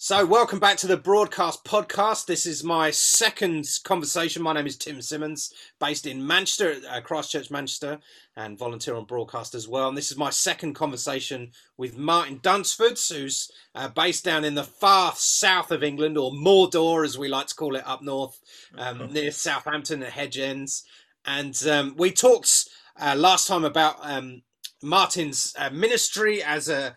So welcome back to the Broadcast Podcast. This is my second conversation. My name is Tim Simmons, based in Manchester, Christchurch, Manchester, and volunteer on Broadcast as well. And this is my second conversation with Martin Dunsford, who's based down in the far south of England, or Mordor, as we like to call it up north, near Southampton at Hedge Ends. And we talked last time about Martin's ministry as a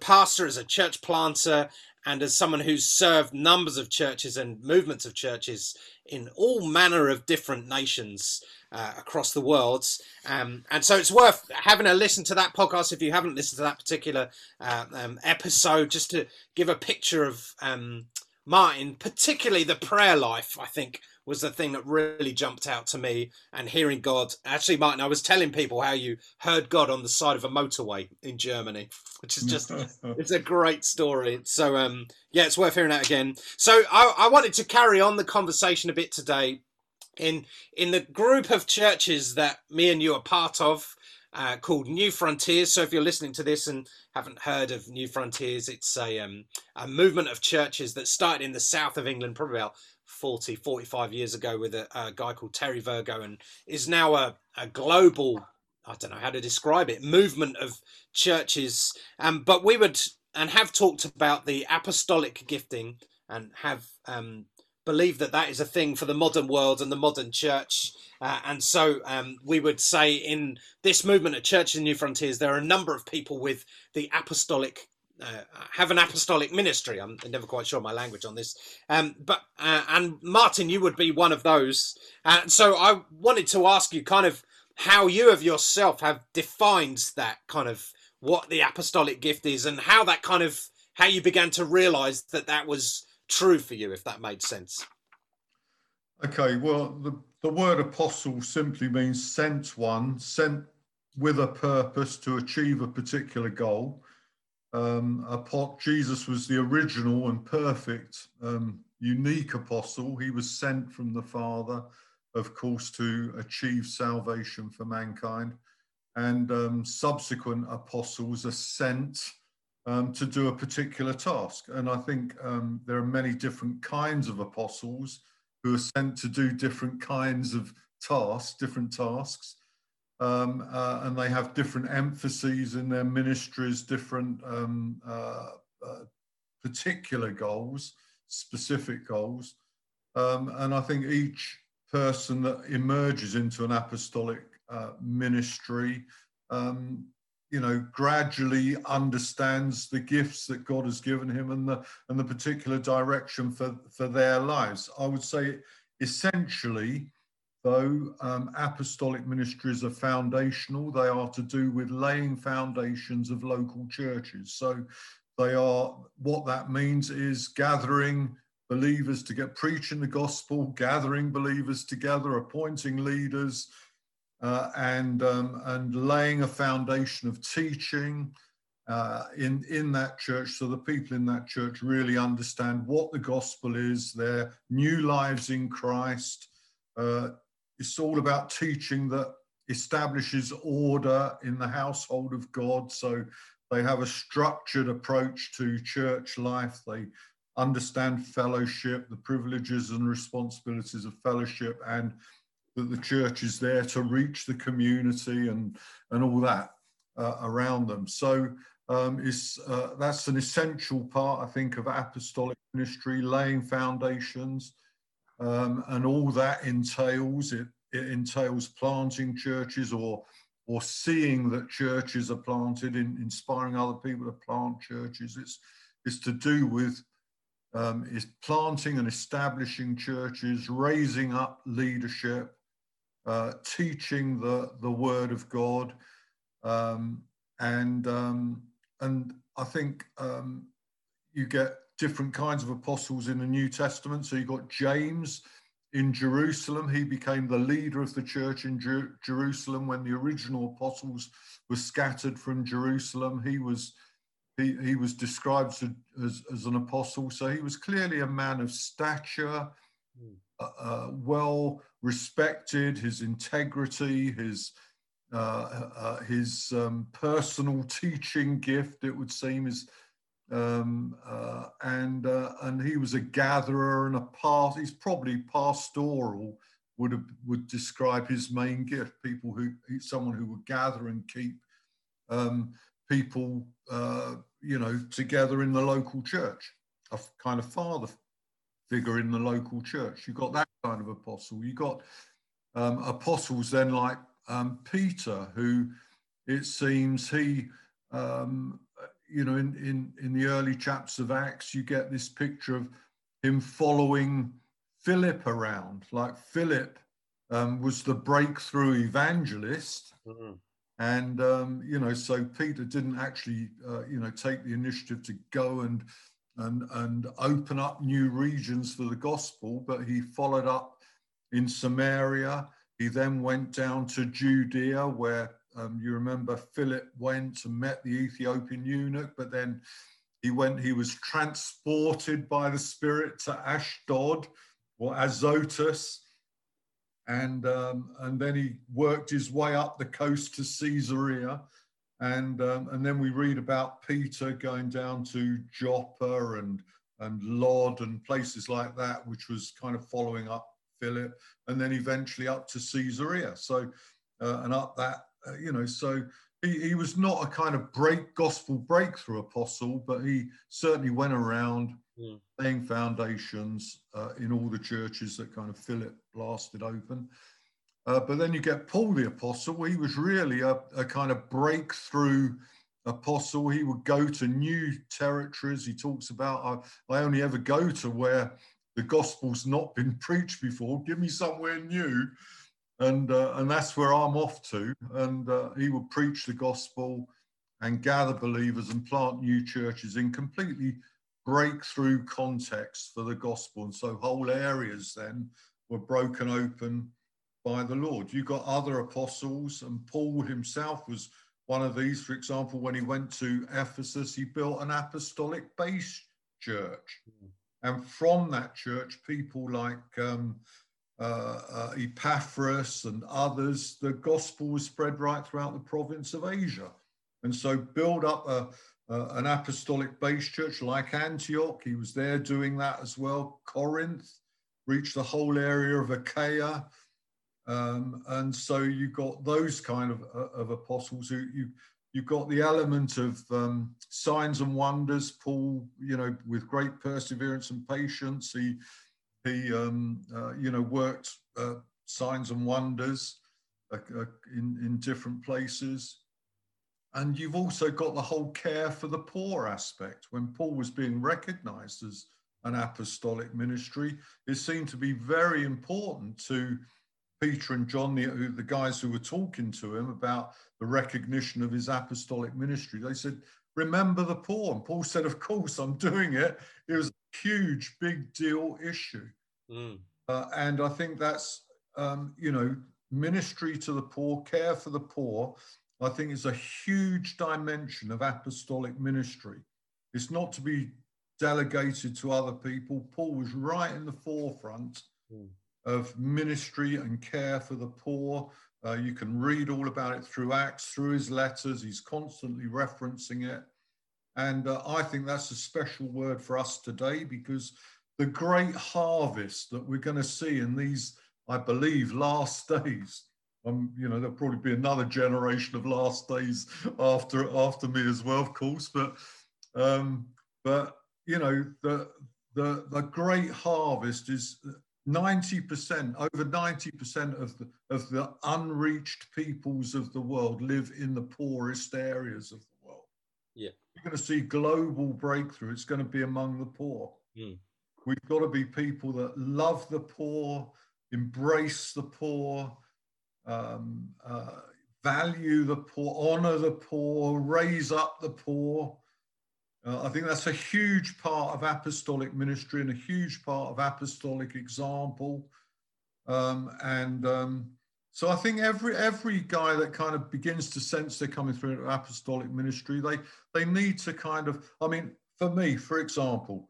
pastor, as a church planter, and as someone who's served numbers of churches and movements of churches in all manner of different nations across the world. And so it's worth having a listen to that podcast if you haven't listened to that particular episode, just to give a picture of Martin, particularly the prayer life, I think, was the thing that really jumped out to me, and hearing God. Actually, Martin, I was telling people how you heard God on the side of a motorway in Germany, which is just, it's a great story. So, yeah, it's worth hearing that again. So I wanted to carry on the conversation a bit today in the group of churches that me and you are part of, called New Frontiers. So if you're listening to this and haven't heard of New Frontiers, it's a movement of churches that started in the south of England, probably about 40, 45 years ago, with a guy called Terry Virgo, and is now a global, I don't know how to describe it, movement of churches. But we would, and have talked about the apostolic gifting, and have believed that that is a thing for the modern world and the modern church. And so we would say in this movement of Churches and New Frontiers, there are a number of people with the apostolic have an apostolic ministry. I'm never quite sure my language on this, but and Martin, you would be one of those. So I wanted to ask you kind of how you of yourself have defined that kind of what the apostolic gift is, and how that kind of how you began to realize that that was true for you, if that made sense. Okay, well, the word apostle simply means sent one, sent with a purpose to achieve a particular goal. Jesus was the original and perfect, unique apostle. He was sent from the Father, of course, to achieve salvation for mankind. And subsequent apostles are sent to do a particular task. And I think there are many different kinds of apostles who are sent to do different kinds of tasks, and they have different emphases in their ministries, different particular goals, specific goals. And I think each person that emerges into an apostolic ministry, gradually understands the gifts that God has given him and the particular direction for their lives. I would say essentially, though, apostolic ministries are foundational. They are to do with laying foundations of local churches. So they are, what that means is gathering believers to get preaching the gospel, gathering believers together, appointing leaders, and laying a foundation of teaching in that church, so the people in that church really understand what the gospel is, their new lives in Christ. It's all about teaching that establishes order in the household of God. So they have a structured approach to church life. They understand fellowship, the privileges and responsibilities of fellowship, and that the church is there to reach the community and all that around them. So that's an essential part, I think, of apostolic ministry, laying foundations. And all that entails, it entails planting churches or seeing that churches are planted, in inspiring other people to plant churches. It's to do with is planting and establishing churches, raising up leadership, teaching the word of God, and I think you get different kinds of apostles in the New Testament. So you've got James, in Jerusalem. He became the leader of the church in Jerusalem when the original apostles were scattered from Jerusalem. He was described as an apostle, so he was clearly a man of stature, well respected. His integrity, his personal teaching gift, it would seem, is and he was a gatherer and a he's probably pastoral would describe his main gift. Someone who would gather and keep people together in the local church, a kind of father figure in the local church. You got that kind of apostle. You got apostles then like Peter, who it seems in the early chapters of Acts, you get this picture of him following Philip around. Like Philip was the breakthrough evangelist. Mm-hmm. And, so Peter didn't actually, take the initiative to go and open up new regions for the gospel, but he followed up in Samaria. He then went down to Judea, where you remember Philip went and met the Ethiopian eunuch, but then he was transported by the Spirit to Ashdod or Azotus. And then he worked his way up the coast to Caesarea, and then we read about Peter going down to Joppa and Lod and places like that, which was kind of following up Philip, and then eventually up to Caesarea. So and up that, so he was not a kind of gospel breakthrough apostle, but he certainly went around. Yeah. Laying foundations in all the churches that kind of Philip blasted open. But then you get Paul the Apostle. He was really a kind of breakthrough apostle. He would go to new territories. He talks about, I only ever go to where the gospel's not been preached before. Give me somewhere new. And that's where I'm off to. And he would preach the gospel and gather believers and plant new churches in completely breakthrough context for the gospel, and so whole areas then were broken open by the Lord. You got other apostles, and Paul himself was one of these. For example, when he went to Ephesus, he built an apostolic base church, and from that church, people like Epaphras and others, the gospel was spread right throughout the province of Asia, and so build up an apostolic base church like Antioch. He was there doing that as well. Corinth, reached the whole area of Achaia. And so you got those kind of apostles. You've got the element of signs and wonders. Paul, with great perseverance and patience, he worked signs and wonders in different places. And you've also got the whole care for the poor aspect. When Paul was being recognized as an apostolic ministry, it seemed to be very important to Peter and John, the guys who were talking to him about the recognition of his apostolic ministry. They said, remember the poor. And Paul said, of course, I'm doing it. It was a huge, big deal issue. Mm. And I think that's, ministry to the poor, care for the poor, I think it's a huge dimension of apostolic ministry. It's not to be delegated to other people. Paul was right in the forefront of ministry and care for the poor. You can read all about it through Acts, through his letters. He's constantly referencing it. And I think that's a special word for us today, because the great harvest that we're going to see in these, I believe, last days, there'll probably be another generation of last days after me as well, of course. But the great harvest is 90%, over 90% of the unreached peoples of the world live in the poorest areas of the world. Yeah, you're going to see global breakthrough. It's going to be among the poor. Mm. We've got to be people that love the poor, embrace the poor. Value the poor, honor the poor, raise up the poor. I think that's a huge part of apostolic ministry and a huge part of apostolic example. So I think every guy that kind of begins to sense they're coming through an apostolic ministry, they need to kind of, I mean, for me, for example,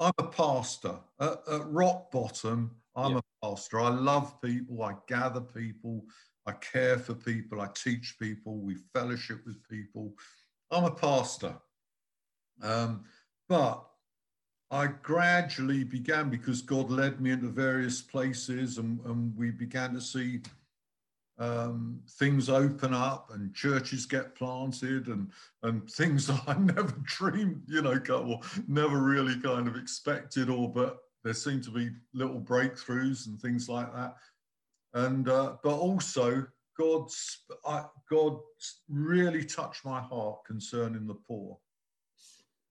I'm a pastor. At rock bottom, I'm a pastor. I love people. I gather people. I care for people. I teach people. We fellowship with people. I'm a pastor. But I gradually began, because God led me into various places, and we began to see things open up and churches get planted and things that I never dreamed, you know, never really kind of expected, but there seemed to be little breakthroughs and things like that. And but also God really touched my heart concerning the poor.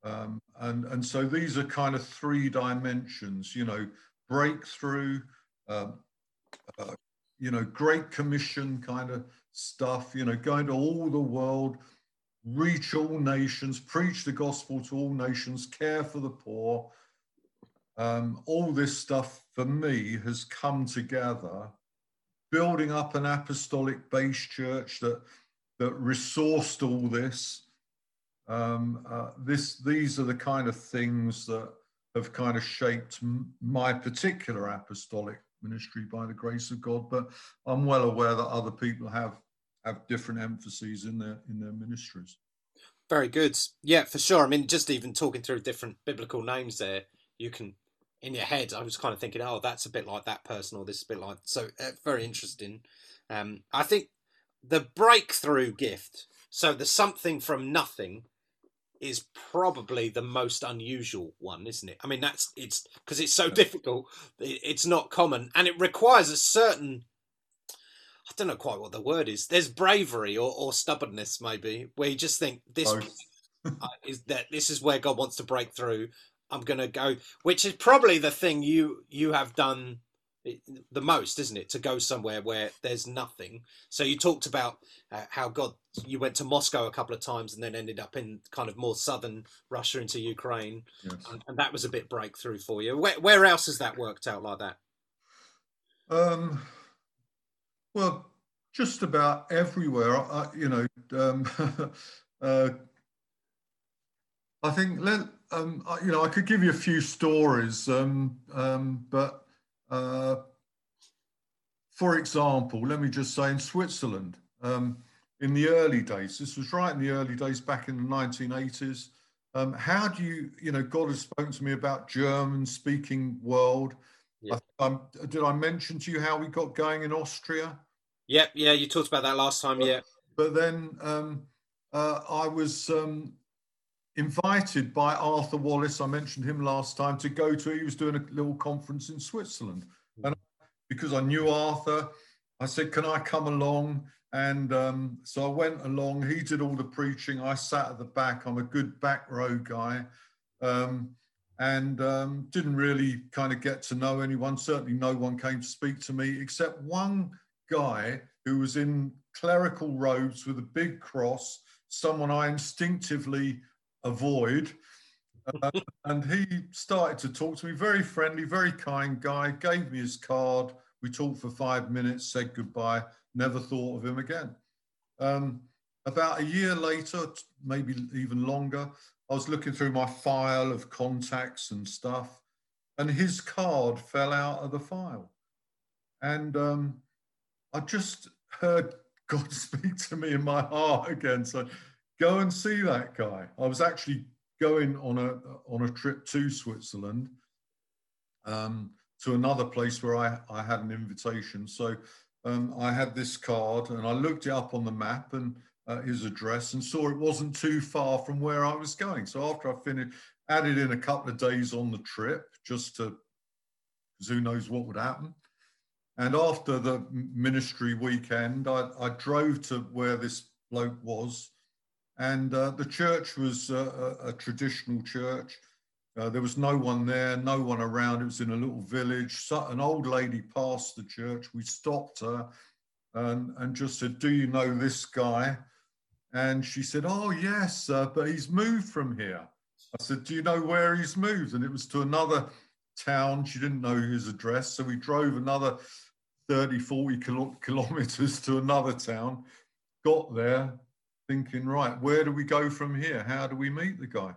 And so these are kind of three dimensions, you know, breakthrough, you know, Great Commission kind of stuff, you know, going to all the world, reach all nations, preach the gospel to all nations, care for the poor. All this stuff for me has come together, building up an apostolic base church that resourced all this. These are the kind of things that have kind of shaped my particular apostolic ministry by the grace of God, but I'm well aware that other people have different emphases in their ministries. Very good. Yeah, for sure. I mean, just even talking through different biblical names there, you can, in your head, I was kind of thinking, oh, that's a bit like that person, or this is a bit like, so very interesting. I think the breakthrough gift, so the something from nothing, is probably the most unusual one, isn't it? I mean, it's because it's so difficult, it's not common, and it requires a certain, I don't know quite what the word is, there's bravery or stubbornness maybe, where you just think this is where God wants to break through, I'm gonna go, which is probably the thing you have done the most, isn't it, to go somewhere where there's nothing. So you talked about how you went to Moscow a couple of times and then ended up in kind of more southern Russia into Ukraine. Yes. And that was a bit breakthrough for you. Where else has that worked out like that? Well, just about everywhere, I think, you know, I could give you a few stories, but for example, let me just say in Switzerland, in the early days, this was right in the early days, back in the 1980s, how do you know, God has spoken to me about German-speaking world. Yeah. Did I mention to you how we got going in Austria? Yep, yeah, you talked about that last time, yeah. But then I was invited by Arthur Wallace, I mentioned him last time, to go to, he was doing a little conference in Switzerland. And because I knew Arthur, I said, can I come along? And so I went along, he did all the preaching, I sat at the back, I'm a good back row guy, and didn't really kind of get to know anyone, certainly no one came to speak to me, except one guy who was in clerical robes with a big cross, someone I instinctively avoid, and he started to talk to me, very friendly, very kind guy, gave me his card, we talked for 5 minutes, said goodbye, never thought of him again. About a year later, maybe even longer, I was looking through my file of contacts and stuff, and his card fell out of the file, and I just heard God speak to me in my heart again, so go and see that guy. I was actually going on a trip to Switzerland, to another place where I had an invitation. So I had this card and I looked it up on the map and his address, and saw it wasn't too far from where I was going. So after I finished, added in a couple of days on the trip, just to, because who knows what would happen. And after the ministry weekend, I drove to where this bloke was. And the church was a traditional church. There was no one there, no one around. It was in a little village. So an old lady passed the church. We stopped her and just said, do you know this guy? And she said, oh, yes, but he's moved from here. I said, do you know where he's moved? And it was to another town. She didn't know his address. So we drove another 30, 40 kilometers to another town, got there thinking, right, where do we go from here? How do we meet the guy?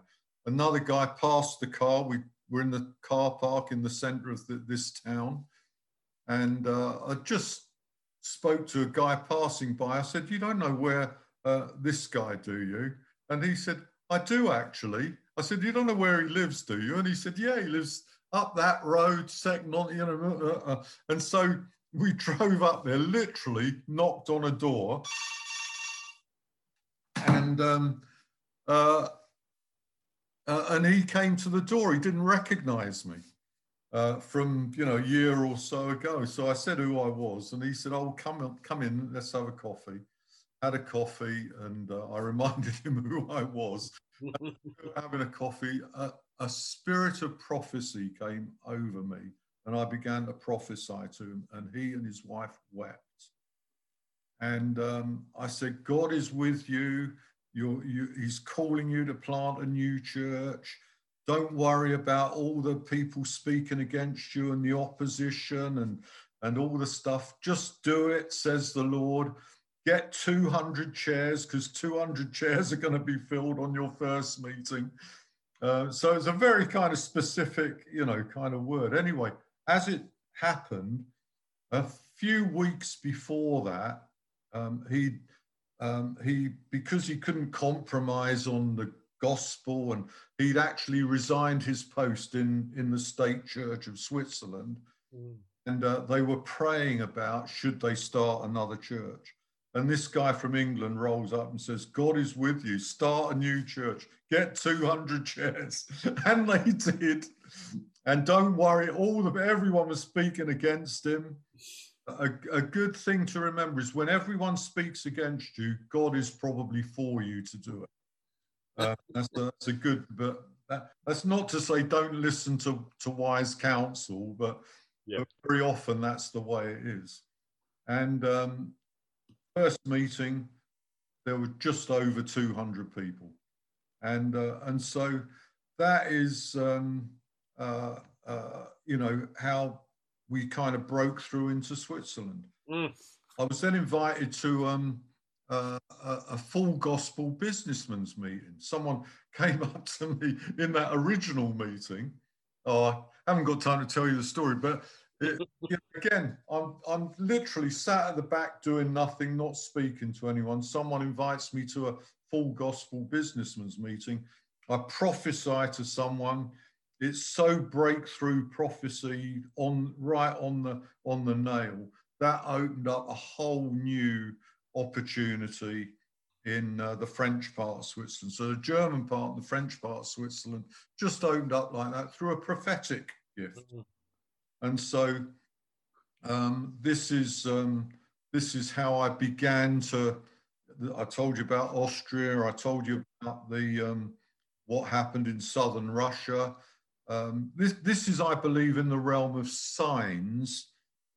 Another guy passed the car. We were in the car park in the center of this town. And I just spoke to a guy passing by. I said, you don't know where this guy, do you? And he said, I do actually. I said, you don't know where he lives, do you? And he said, yeah, he lives up that road, second on, you know. And so we drove up there, literally knocked on a door. And he came to the door. He didn't recognize me from, you know, a year or so ago. So I said who I was, and he said, oh, come in, let's have a coffee. Had a coffee, and I reminded him who I was. Having a coffee, a spirit of prophecy came over me, and I began to prophesy to him, and he and his wife wept. And I said, God is with you. He's calling you to plant a new church. Don't worry about all the people speaking against you and the opposition and all the stuff. Just do it, says the Lord. Get 200 chairs, because 200 chairs are going to be filled on your first meeting. So it's a very kind of specific, you know, kind of word. Anyway, as it happened, a few weeks before that, he because he couldn't compromise on the gospel, and he'd actually resigned his post in the state church of Switzerland. Mm. And they were praying about, should they start another church? And this guy from England rolls up and says, God is with you. Start a new church. Get 200 chairs. And they did. And don't worry, everyone was speaking against him. A good thing to remember is when everyone speaks against you, God is probably for you to do it. That's a good, but that's not to say don't listen to wise counsel, but very often that's the way it is. And... first meeting, there were just over 200 people, and so that is, you know, how we kind of broke through into Switzerland. Mm. I was then invited to a full gospel businessman's meeting. Someone came up to me in that original meeting. Oh, I haven't got time to tell you the story, but. Again, I'm literally sat at the back doing nothing, not speaking to anyone. Someone invites me to a full gospel businessman's meeting. I prophesy to someone. It's so breakthrough prophecy on the nail. That opened up a whole new opportunity in the French part of Switzerland. So the German part and the French part of Switzerland just opened up like that through a prophetic gift. Mm-hmm. And so this is how I began to. I told you about Austria. I told you about the what happened in southern Russia. This is, I believe, in the realm of signs,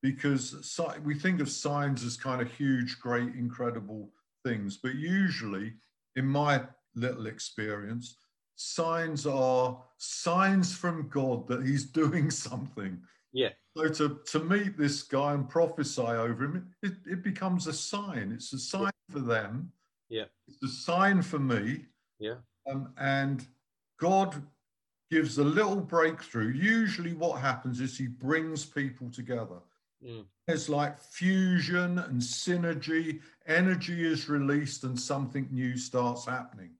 because we think of signs as kind of huge, great, incredible things. But usually, in my little experience, signs are signs from God that He's doing something. Yeah. So to meet this guy and prophesy over him, it becomes a sign. It's a sign for them. Yeah. It's a sign for me. Yeah. And God gives a little breakthrough. Usually what happens is He brings people together. Mm. It's like fusion and synergy. Energy is released and something new starts happening.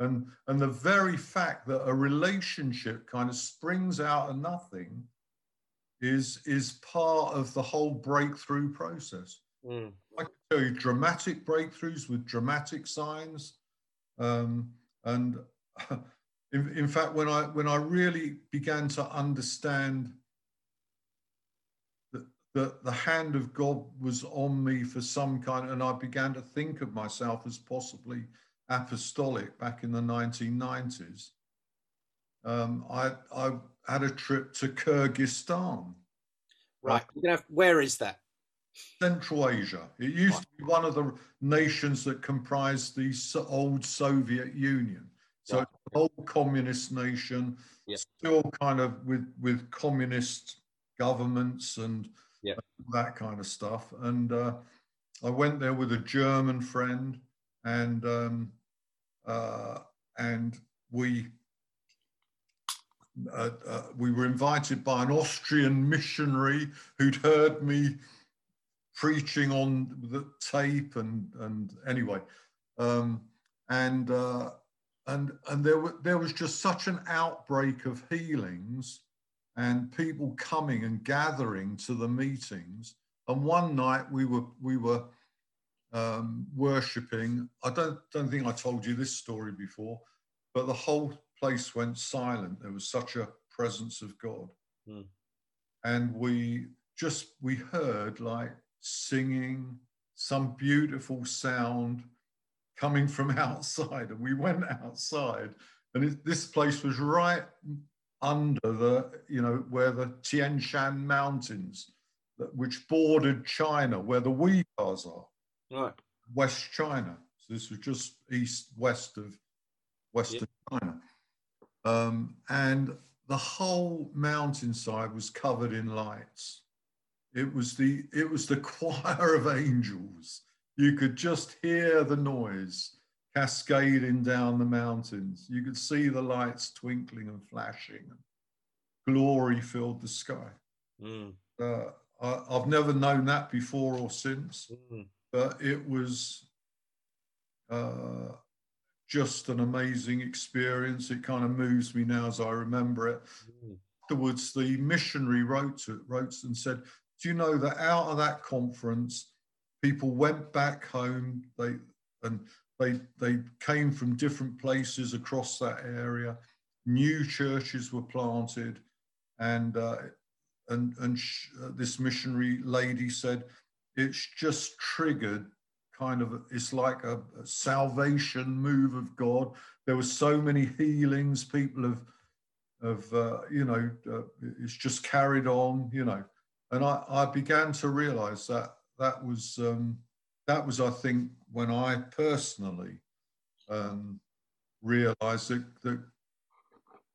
And the very fact that a relationship kind of springs out of nothing is part of the whole breakthrough process. Mm. I can tell you dramatic breakthroughs with dramatic signs. And in fact, when I really began to understand that the hand of God was on me for some kind, and I began to think of myself as possibly apostolic back in the 1990s, I had a trip to Kyrgyzstan. Right. Where is that? Central Asia. It used to be one of the nations that comprised the old Soviet Union. So right. It's an old communist nation, still kind of with communist governments and yeah, that kind of stuff. And I went there with a German friend, and we were invited by an Austrian missionary who'd heard me preaching on the tape, and anyway, and there was just such an outbreak of healings and people coming and gathering to the meetings. And one night we were worshiping. I don't think I told you this story before, but the whole place went silent. There was such a presence of God. Mm. And we heard like singing, some beautiful sound coming from outside. And we went outside, and this place was right under the, where the Tian Shan Mountains, which bordered China, where the Uyghurs are, right? West China. So this was just west of Western China. And the whole mountainside was covered in lights. It was the choir of angels. You could just hear the noise cascading down the mountains. You could see the lights twinkling and flashing. Glory filled the sky. Mm. I've never known that before or since, but it was just an amazing experience. It kind of moves me now as I remember it. Mm. Afterwards, the missionary wrote and said, "Do you know that out of that conference, people went back home. They came from different places across that area. New churches were planted, and this missionary lady said it's just triggered kind of, it's like a salvation move of God. There were so many healings. People it's just carried on, And I began to realize that was I think when I personally realized that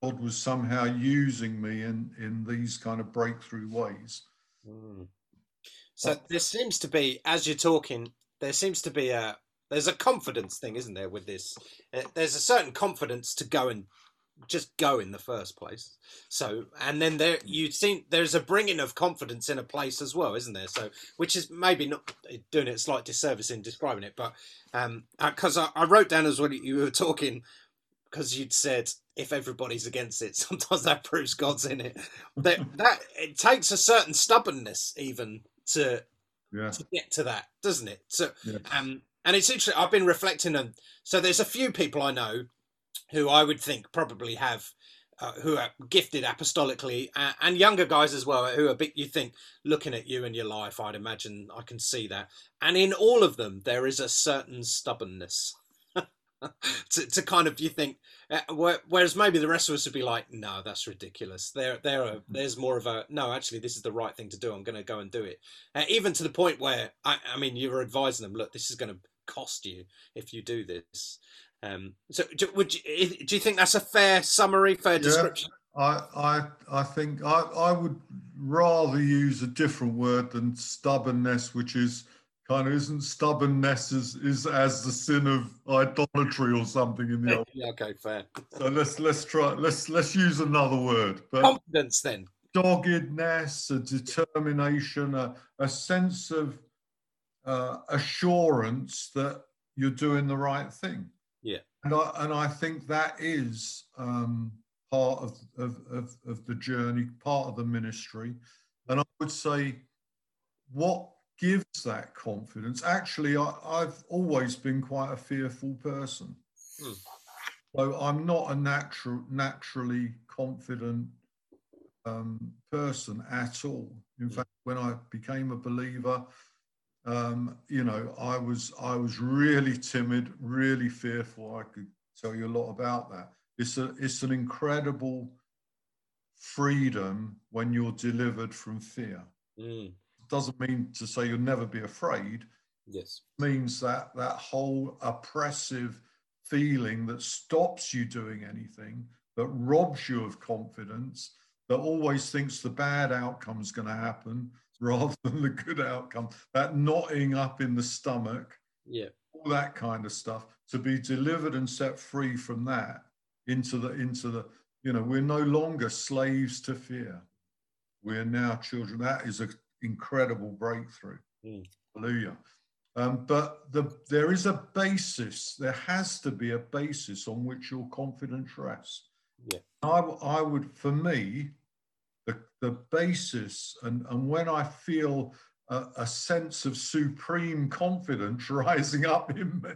God was somehow using me in these kind of breakthrough ways. Mm. So there seems to be, as you're talking, there's a confidence thing, isn't there, with this? There's a certain confidence to go and just go in the first place. So, and then there's a bringing of confidence in a place as well, isn't there? So, which is maybe not doing it a slight disservice in describing it, but because I wrote down as well, you were talking, because you'd said, if everybody's against it, sometimes that proves God's in it. That it takes a certain stubbornness even to get to that, doesn't it? So, yeah. And it's interesting. I've been reflecting on. So there's a few people I know who I would think probably have, who are gifted apostolically, and younger guys as well, who are big. You think, looking at you and your life, I'd imagine I can see that. And in all of them, there is a certain stubbornness. to kind of, you think, whereas maybe the rest of us would be like, no, that's ridiculous. There's more of a, no, actually, this is the right thing to do. I'm going to go and do it. Even to the point where, I mean, you were advising them, look, this is going to cost you if you do this. So do you think that's a fair summary, fair description? I think I would rather use a different word than stubbornness, which is, kind of, isn't stubbornness as the sin of idolatry or something in the Old? Yeah, okay, fair. So let's use another word. But confidence, then. Doggedness, a determination, a sense of assurance that you're doing the right thing. Yeah. And I think that is part of the journey, part of the ministry. And I would say what gives that confidence. Actually, I've always been quite a fearful person. Mm. So I'm not a naturally confident person at all. In fact, when I became a believer, I was really timid, really fearful. I could tell you a lot about that. It's an incredible freedom when you're delivered from fear. Mm. Doesn't mean to say you'll never be afraid. Yes, it means that whole oppressive feeling that stops you doing anything, that robs you of confidence, that always thinks the bad outcome's going to happen, rather than the good outcome, that knotting up in the stomach, yeah, all that kind of stuff, to be delivered and set free from that into the, you know, we're no longer slaves to fear. We're now children. That is an incredible breakthrough. Mm. Hallelujah. But there is a basis. There has to be a basis on which your confidence rests. Yeah. I would, for me, the basis, and when I feel a sense of supreme confidence rising up in me,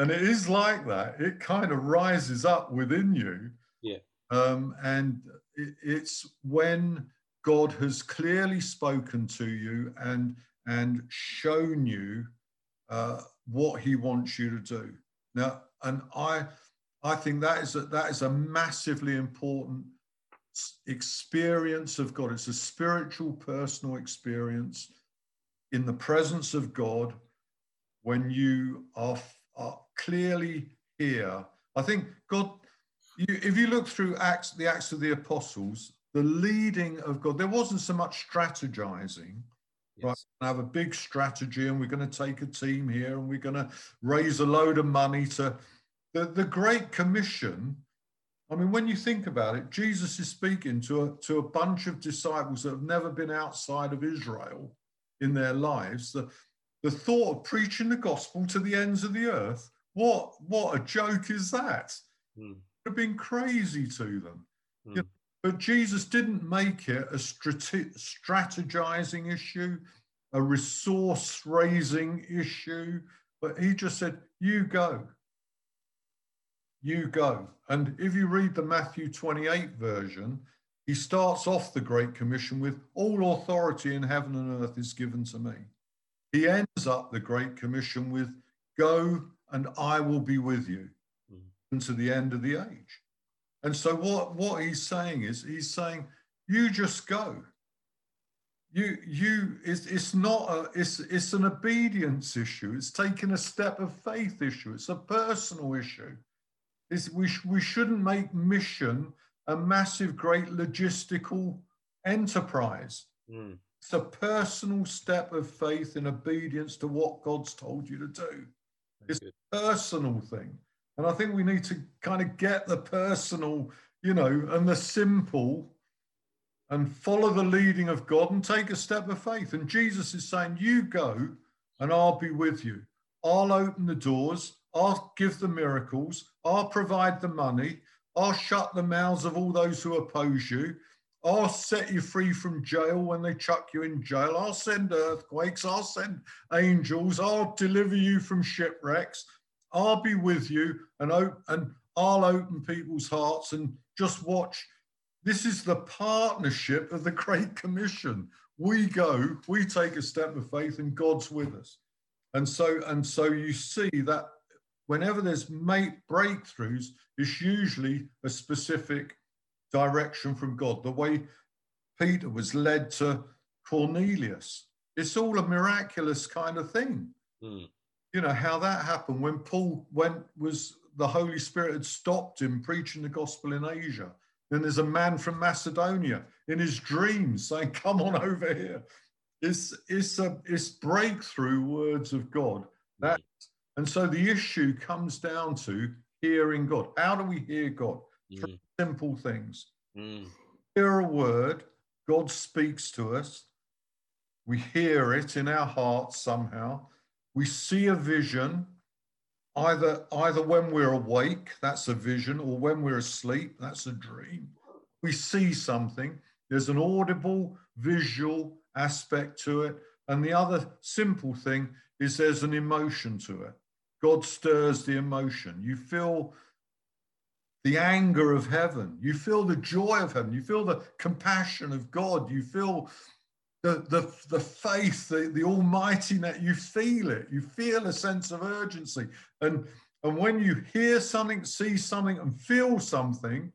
and it is like that, it kind of rises up within you. Yeah. And it's when God has clearly spoken to you and shown you what he wants you to do. Now, and I think that is a massively important experience of God. It's a spiritual, personal experience in the presence of God when you are clearly here. I think God, if you look through the Acts of the Apostles, the leading of God, there wasn't so much strategizing. Right, we have a big strategy, and we're going to take a team here, and we're going to raise a load of money to the Great Commission. I mean, when you think about it, Jesus is speaking to a bunch of disciples that have never been outside of Israel in their lives. The thought of preaching the gospel to the ends of the earth, what a joke is that? Mm. It would have been crazy to them. Mm. You know, but Jesus didn't make it a strategizing issue, a resource-raising issue, but he just said, you go. You go. And if you read the Matthew 28 version, he starts off the Great Commission with, all authority in heaven and earth is given to me. He ends up the Great Commission with, go and I will be with you unto the end of the age. And so what he's saying is, he's saying, you just go. You it's not it's an obedience issue. It's taking a step of faith issue. It's a personal issue. We shouldn't make mission a massive, great logistical enterprise. Mm. It's a personal step of faith in obedience to what God's told you to do. It's a personal thing. And I think we need to kind of get the personal, you know, and the simple, and follow the leading of God and take a step of faith. And Jesus is saying, you go and I'll be with you. I'll open the doors. I'll give the miracles. I'll provide the money. I'll shut the mouths of all those who oppose you. I'll set you free from jail when they chuck you in jail. I'll send earthquakes. I'll send angels. I'll deliver you from shipwrecks. I'll be with you, and I'll open people's hearts, and just watch. This is the partnership of the Great Commission. We go, we take a step of faith, and God's with us. And so you see that whenever there's breakthroughs, it's usually a specific direction from God. The way Peter was led to Cornelius, it's all a miraculous kind of thing. Mm. You know how that happened when Paul the Holy Spirit had stopped him preaching the gospel in Asia. Then there's a man from Macedonia in his dreams saying, come on over here. It's breakthrough words of God. And so the issue comes down to hearing God. How do we hear God? Three simple things. Mm. Hear a word, God speaks to us. We hear it in our hearts somehow. We see a vision, either when we're awake, that's a vision, or when we're asleep, that's a dream. We see something. There's an audible, visual aspect to it. And the other simple thing is there's an emotion to it. God stirs the emotion. You feel the anger of heaven. You feel the joy of heaven. You feel the compassion of God. You feel the faith, the almightiness, you feel it. You feel a sense of urgency. And when you hear something, see something, and feel something,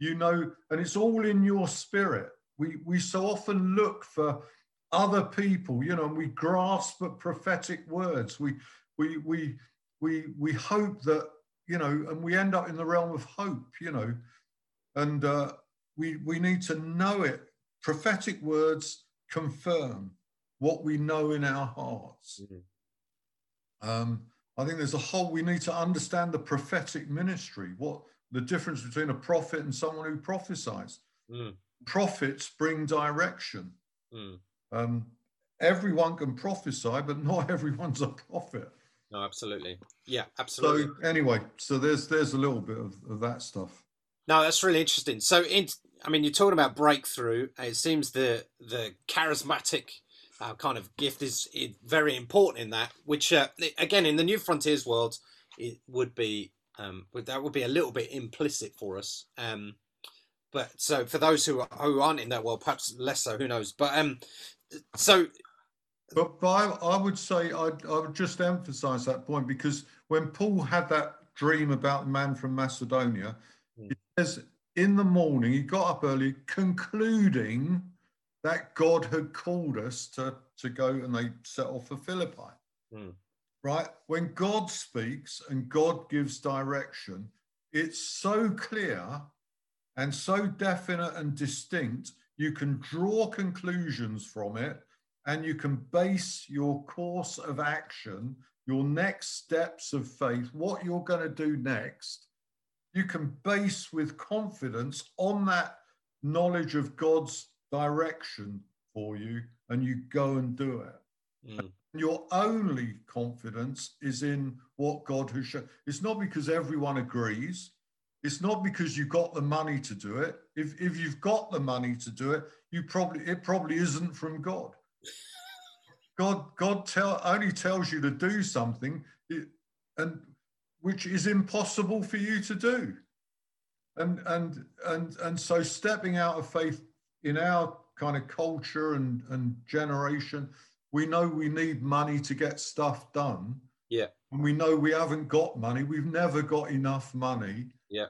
you know, and it's all in your spirit. We so often look for other people, you know, and we grasp at prophetic words. We hope that, you know, and we end up in the realm of hope, you know, and we need to know it. Prophetic words confirm what we know in our hearts. Mm-hmm. I think there's a whole, we need to understand the prophetic ministry, what the difference between a prophet and someone who prophesies. Mm. Prophets bring direction. Mm. Everyone can prophesy, but not everyone's a prophet. No, absolutely. Yeah, absolutely. So anyway, so there's a little bit of that stuff. No, that's really interesting. So, I mean, you're talking about breakthrough. It seems the charismatic kind of gift is very important in that, which, again, in the New Frontiers world, it would be, that would be a little bit implicit for us. But so for those who aren't in that world, perhaps less so, who knows? But so... But I would say, I would just emphasize that point, because when Paul had that dream about the man from Macedonia, he says in the morning, he got up early, concluding that God had called us to go, and they set off for Philippi, right? When God speaks and God gives direction, it's so clear and so definite and distinct, you can draw conclusions from it, and you can base your course of action, your next steps of faith, what you're going to do next. You can base with confidence on that knowledge of God's direction for you, and you go and do it. Mm. And your only confidence is in what God has shown. It's not because everyone agrees. It's not because you've got the money to do it. If you've got the money to do it, it probably isn't from God. God only tells you to do something, and which is impossible for you to do, and so stepping out of faith in our kind of culture and generation, we know we need money to get stuff done. Yeah, and we know we haven't got money. We've never got enough money. Yeah,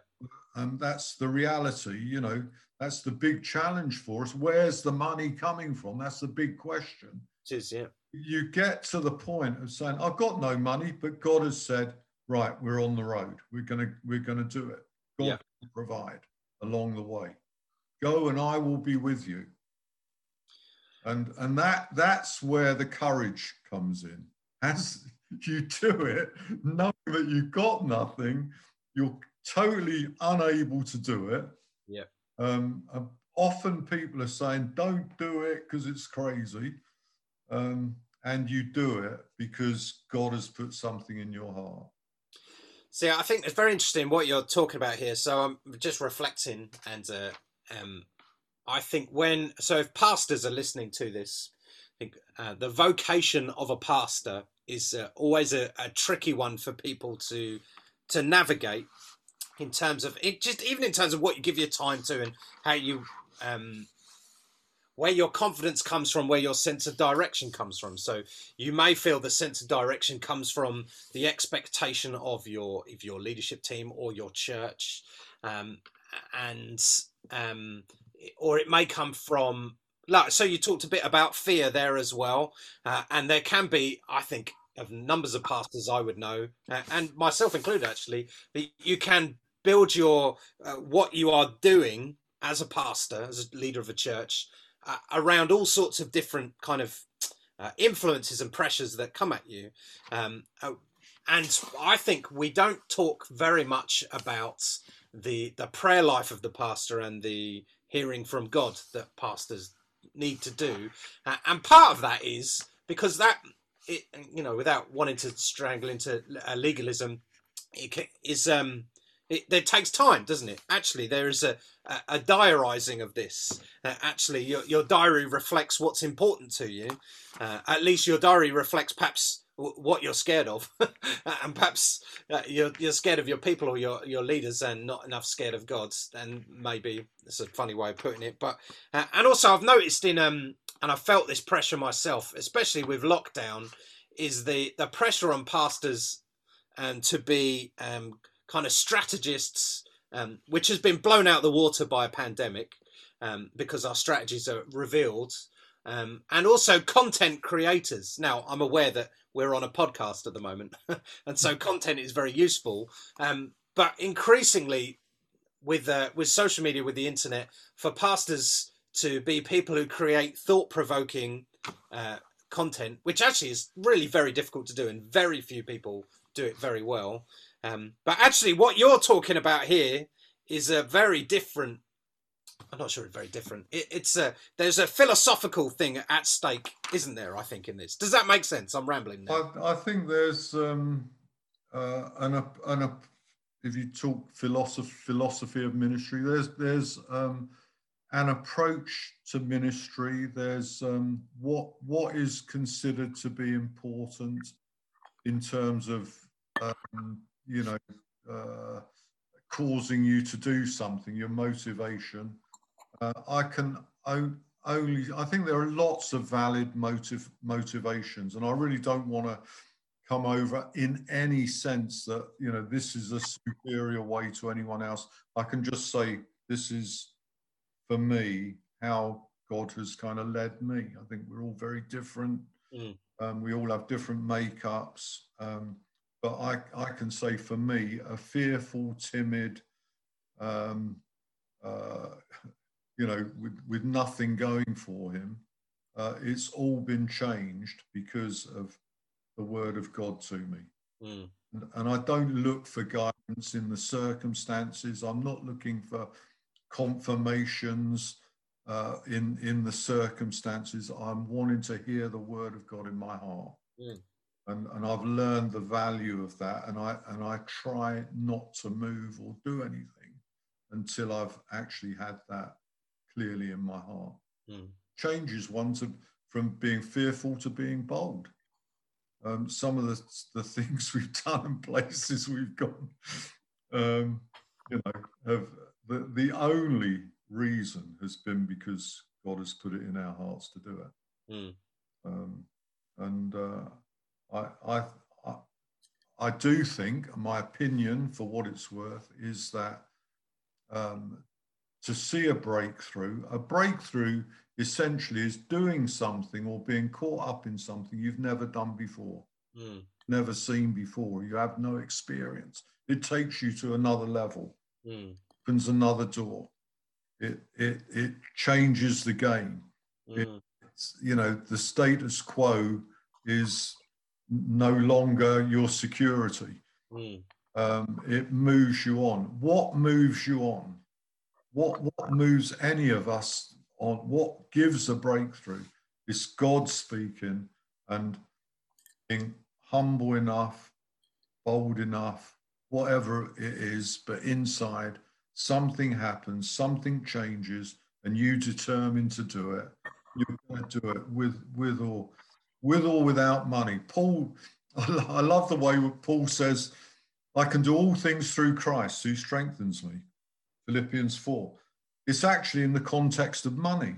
that's the reality. You know, that's the big challenge for us. Where's the money coming from? That's the big question. Is, yeah. You get to the point of saying, I've got no money, but God has said, right, we're on the road. We're gonna do it. God will provide along the way. Go and I will be with you. And that's where the courage comes in. As you do it, knowing that you've got nothing, you're totally unable to do it. Yeah. Often people are saying, don't do it because it's crazy. And you do it because God has put something in your heart. See, I think it's very interesting what you're talking about here. So I'm just reflecting, and I think if pastors are listening to this, I think the vocation of a pastor is always a tricky one for people to navigate in terms of it, just even in terms of what you give your time to and how you. Where your confidence comes from, where your sense of direction comes from. So you may feel the sense of direction comes from the expectation of your leadership team or your church, or it may come from, like, so you talked a bit about fear there as well, and there can be, I think, of numbers of pastors I would know, and myself included actually, that you can build your what you are doing as a pastor, as a leader of a church, around all sorts of different kind of influences and pressures that come at you. And I think we don't talk very much about the prayer life of the pastor and the hearing from God that pastors need to do. And part of that is because without wanting to strangle into legalism, it takes time, doesn't it? Actually, there is a diarising of this. Actually, your diary reflects what's important to you. At least your diary reflects perhaps what you're scared of, and perhaps you're scared of your people or your leaders, and not enough scared of God. And maybe it's a funny way of putting it, but and also I've noticed in and I felt this pressure myself, especially with lockdown, is the pressure on pastors and to be kind of strategists, which has been blown out of the water by a pandemic, because our strategies are revealed, and also content creators. Now, I'm aware that we're on a podcast at the moment, and so content is very useful. But increasingly, with social media, with the internet, for pastors to be people who create thought-provoking content, which actually is really very difficult to do, and very few people do it very well. But actually, what you're talking about here is a very different. I'm not sure it's very different. There's a philosophical thing at stake, isn't there? I think in this. Does that make sense? I'm rambling now. I think there's if you talk philosophy of ministry, there's an approach to ministry. There's what is considered to be important in terms of causing you to do something, your motivation. I think there are lots of valid motivations, and I really don't want to come over in any sense that, you know, this is a superior way to anyone else. I can just say, this is, for me, how God has kind of led me. I think we're all very different. Mm. We all have different makeups. But I can say, for me, a fearful, timid, with nothing going for him, it's all been changed because of the word of God to me. Mm. And I don't look for guidance in the circumstances. I'm not looking for confirmations in the circumstances. I'm wanting to hear the word of God in my heart. Mm. And I've learned the value of that, and I try not to move or do anything until I've actually had that clearly in my heart. Mm. Changes one from being fearful to being bold. Some of the things we've done and places we've gone, the only reason has been because God has put it in our hearts to do it. Mm. I do think, my opinion, for what it's worth, is that to see a breakthrough essentially is doing something or being caught up in something you've never done before, mm. never seen before, you have no experience. It takes you to another level, mm. opens another door. It changes the game. Mm. The status quo is no longer your security. Mm. It moves you on. What moves you on? What moves any of us on? What gives a breakthrough? It's God speaking and being humble enough, bold enough, whatever it is, but inside something happens, something changes, and you determine to do it. You're going to do it with or without money. Paul, I love the way Paul says, I can do all things through Christ who strengthens me, Philippians 4. It's actually in the context of money.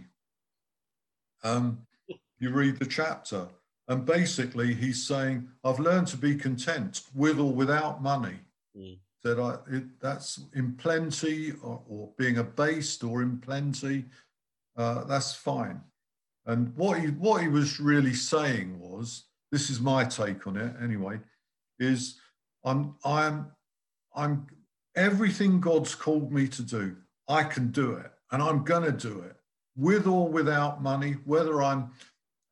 You read the chapter, and basically he's saying, I've learned to be content with or without money. Mm. That's in plenty, or being abased or in plenty, that's fine. And what he was really saying was, this is my take on it anyway, is I'm everything God's called me to do, I can do it, and I'm gonna do it, with or without money, whether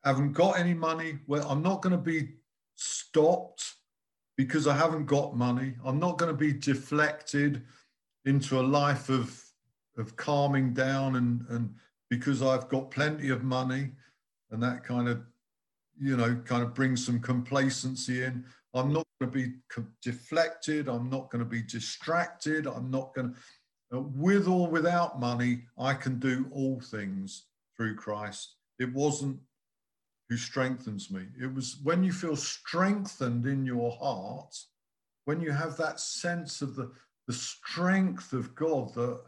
haven't got any money, where I'm not gonna be stopped because I haven't got money. I'm not gonna be deflected into a life of calming down and because I've got plenty of money, and that kind of brings some complacency in. I'm not going to be deflected. I'm not going to be distracted. I'm not going to, with or without money, I can do all things through Christ. It wasn't who strengthens me. It was when you feel strengthened in your heart, when you have that sense of the strength of God, that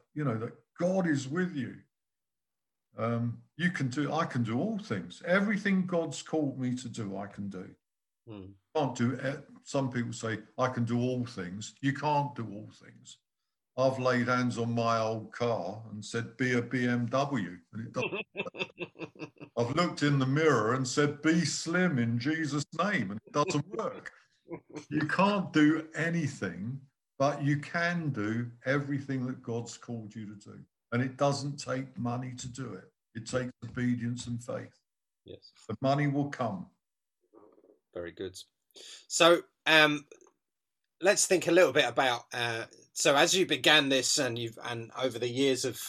God is with you. I can do all things. Everything God's called me to do, I can do. Mm. Can't do it. Some people say, I can do all things. You can't do all things. I've laid hands on my old car and said, be a BMW. And it doesn't. I've looked in the mirror and said, be slim in Jesus' name. And it doesn't work. You can't do anything, but you can do everything that God's called you to do. And it doesn't take money to do it. It takes obedience and faith. Yes. The money will come. Very good. So let's think a little bit about, so as you began this and over the years of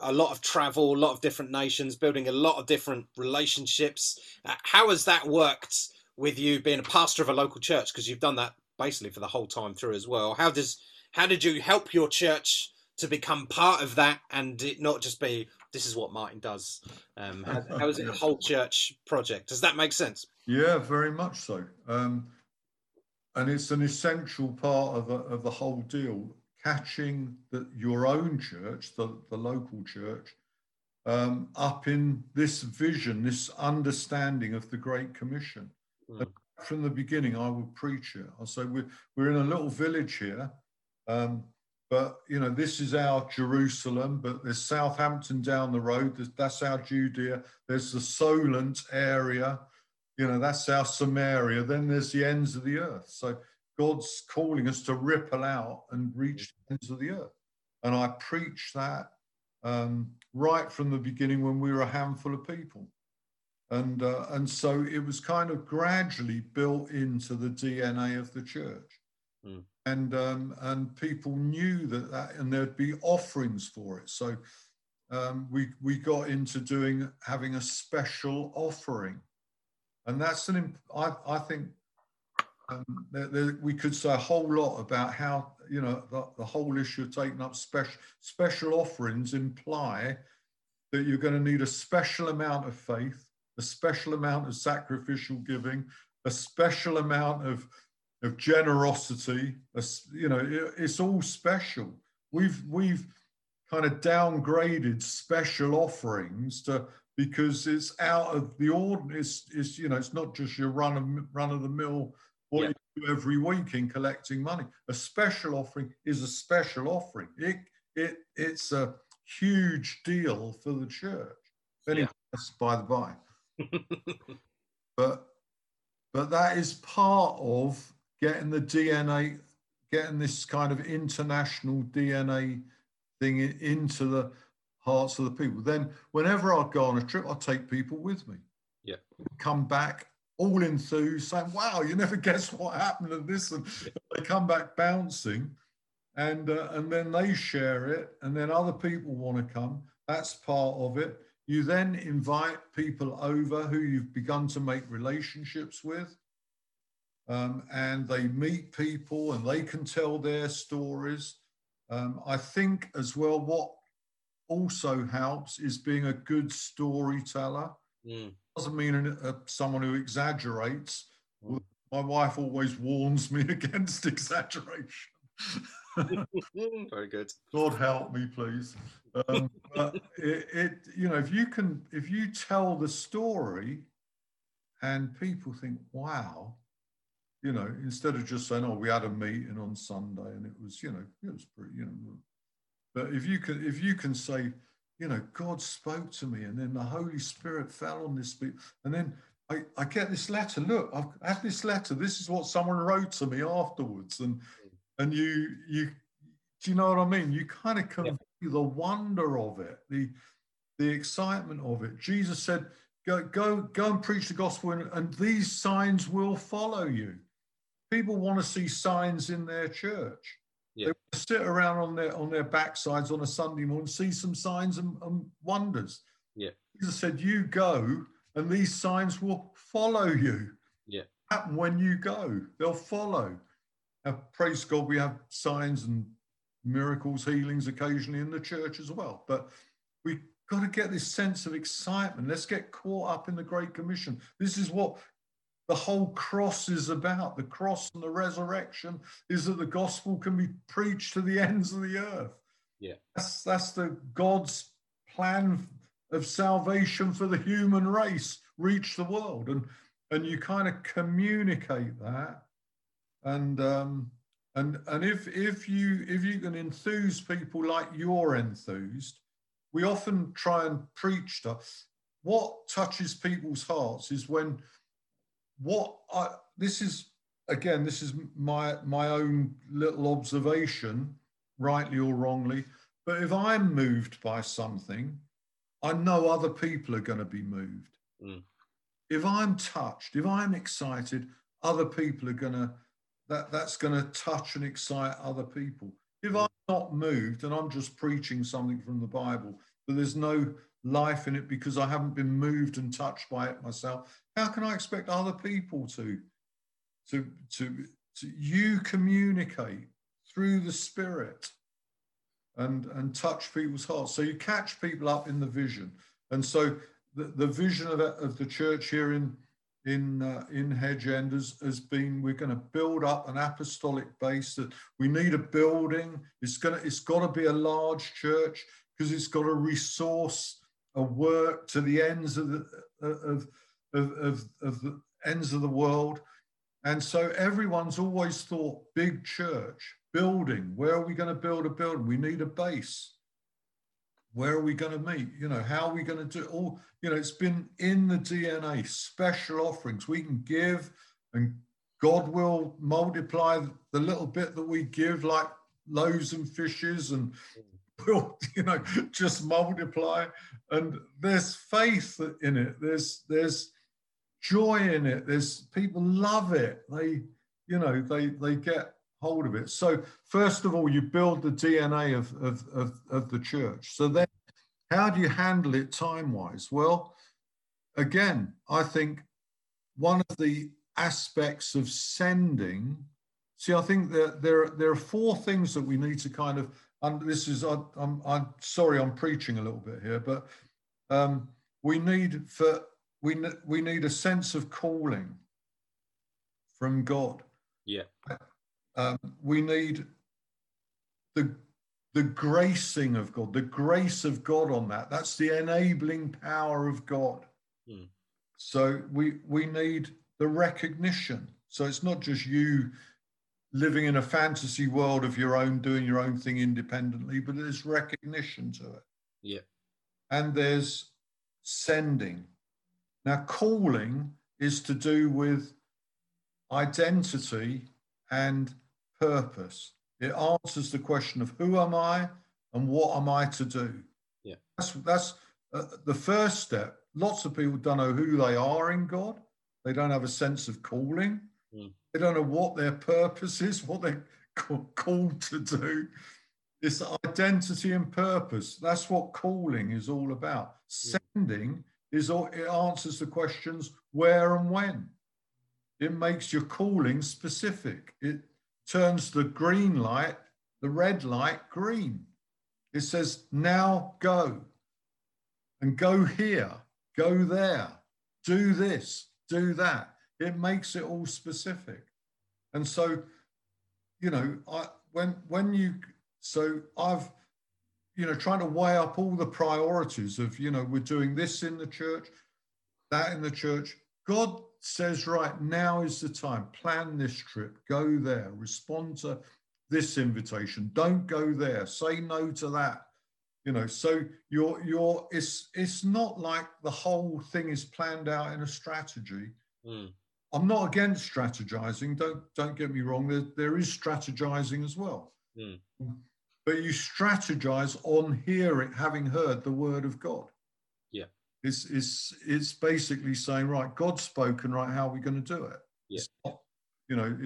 a lot of travel, a lot of different nations, building a lot of different relationships, how has that worked with you being a pastor of a local church? Because you've done that basically for the whole time through as well. How did you help your church to become part of that and it not just be, this is what Martin does? How is it a whole church project? Does that make sense? Yeah, very much so. And it's an essential part of the whole deal, catching your own church, the local church, up in this vision, this understanding of the Great Commission. Mm. From the beginning, I would preach it. I'll say, we're in a little village here, but, you know, this is our Jerusalem, but there's Southampton down the road, that's our Judea, there's the Solent area, you know, that's our Samaria, then there's the ends of the earth. So God's calling us to ripple out and reach the ends of the earth. And I preached that right from the beginning when we were a handful of people. And so it was kind of gradually built into the DNA of the church. Mm. And people knew that and there'd be offerings for it. So we got into having a special offering. And that's I think we could say a whole lot about how, you know, the whole issue of taking up special offerings imply that you're going to need a special amount of faith, a special amount of sacrificial giving, a special amount of generosity. You know, it's all special. We've kind of downgraded special offerings to, because it's out of the ordinary. It's you know, it's not just your run of the mill what yeah. you do every week in collecting money. A special offering is a special offering. It's a huge deal for the church. Anyway, that's by the by. but that is part of getting the DNA, getting this kind of international DNA thing into the hearts of the people. Then whenever I go on a trip, I take people with me. Yeah. Come back all enthused, saying, "Wow, you never guess what happened to this." And they come back bouncing, and then they share it, and then other people want to come. That's part of it. You then invite people over who you've begun to make relationships with, and they meet people and they can tell their stories. I think as well, what also helps is being a good storyteller. Mm. Doesn't mean someone who exaggerates. Mm. My wife always warns me against exaggeration. Very good. God help me, please. But you know, if you tell the story, and people think, "Wow," you know, instead of just saying, "Oh, we had a meeting on Sunday, and it was pretty," you know. But if you can say, you know, God spoke to me, and then the Holy Spirit fell on this, and then I get this letter. Look, I've had this letter. This is what someone wrote to me afterwards, and you do you know what I mean? You kind of convey the wonder of it, the excitement of it. Jesus said, "Go and preach the gospel, and these signs will follow you." People want to see signs in their church. Yeah. They want to sit around on their backsides on a Sunday morning, see some signs and wonders. Yeah. Jesus said, "You go, and these signs will follow you." Yeah. And when you go, they'll follow. Praise God, we have signs and miracles, healings occasionally in the church as well. But we've got to get this sense of excitement. Let's get caught up in the Great Commission. This is what the whole cross is about. The cross and the resurrection is that the gospel can be preached to the ends of the earth. Yeah, that's the God's plan of salvation for the human race, reach the world. And you kind of communicate that. And if you can enthuse people like you're enthused, we often try and preach stuff. What touches people's hearts is when this is my own little observation, rightly or wrongly. But if I'm moved by something, I know other people are going to be moved. Mm. If I'm touched, if I'm excited, other people are going to, that's going to touch and excite other people. If I'm not moved and I'm just preaching something from the Bible, but there's no life in it because I haven't been moved and touched by it myself, how can I expect other people to you communicate through the Spirit and touch people's hearts? So you catch people up in the vision. And so the vision of the church here in Hedge End has been, we're going to build up an apostolic base. That we need a building. It's got to be a large church because it's got to resource a work to the ends of the ends of the world. And so everyone's always thought big church, building. Where are we going to build a building? We need a base. Where are we going to meet? You know, how are we going to do all? You know, it's been in the DNA, special offerings. We can give and God will multiply the little bit that we give, like loaves and fishes, and will, you know, just multiply. And there's faith in it. There's joy in it. There's people love it. They, you know, they get hold of it. So first of all, you build the DNA of the church. So then how do you handle it time-wise? Well, again, I think one of the aspects of sending, see, I think that there are four things that we need to kind of, and this is, I'm sorry, I'm preaching a little bit here, but we need a sense of calling from God. Yeah. We need the gracing of God, the grace of God on that. That's the enabling power of God. Mm. So we need the recognition. So it's not just you living in a fantasy world of your own, doing your own thing independently, but there's recognition to it. Yeah. And there's sending. Now, calling is to do with identity and purpose. It answers the question of who am I and what am I to do. Yeah, that's the first step. Lots of people don't know who they are in God. They don't have a sense of calling. Mm. They don't know what their purpose is, what they're called to do. It's identity and purpose. That's what calling is all about. Yeah. Sending is all. It answers the questions where and when. It makes your calling specific. It turns the green light, the red light, green. It says, now go. And go here, go there, do this, do that. It makes it all specific. And so, you know, I've, you know, trying to weigh up all the priorities of, you know, we're doing this in the church, that in the church. God says, right, now is the time. Plan this trip. Go there. Respond to this invitation. Don't go there. Say no to that. You know, so you're it's not like the whole thing is planned out in a strategy. Mm. I'm not against strategizing. Don't get me wrong. There is strategizing as well. Mm. But you strategize on hearing, having heard the word of God. It's basically saying, right, God's spoken, right, how are we going to do it? Yeah. It's not, you know,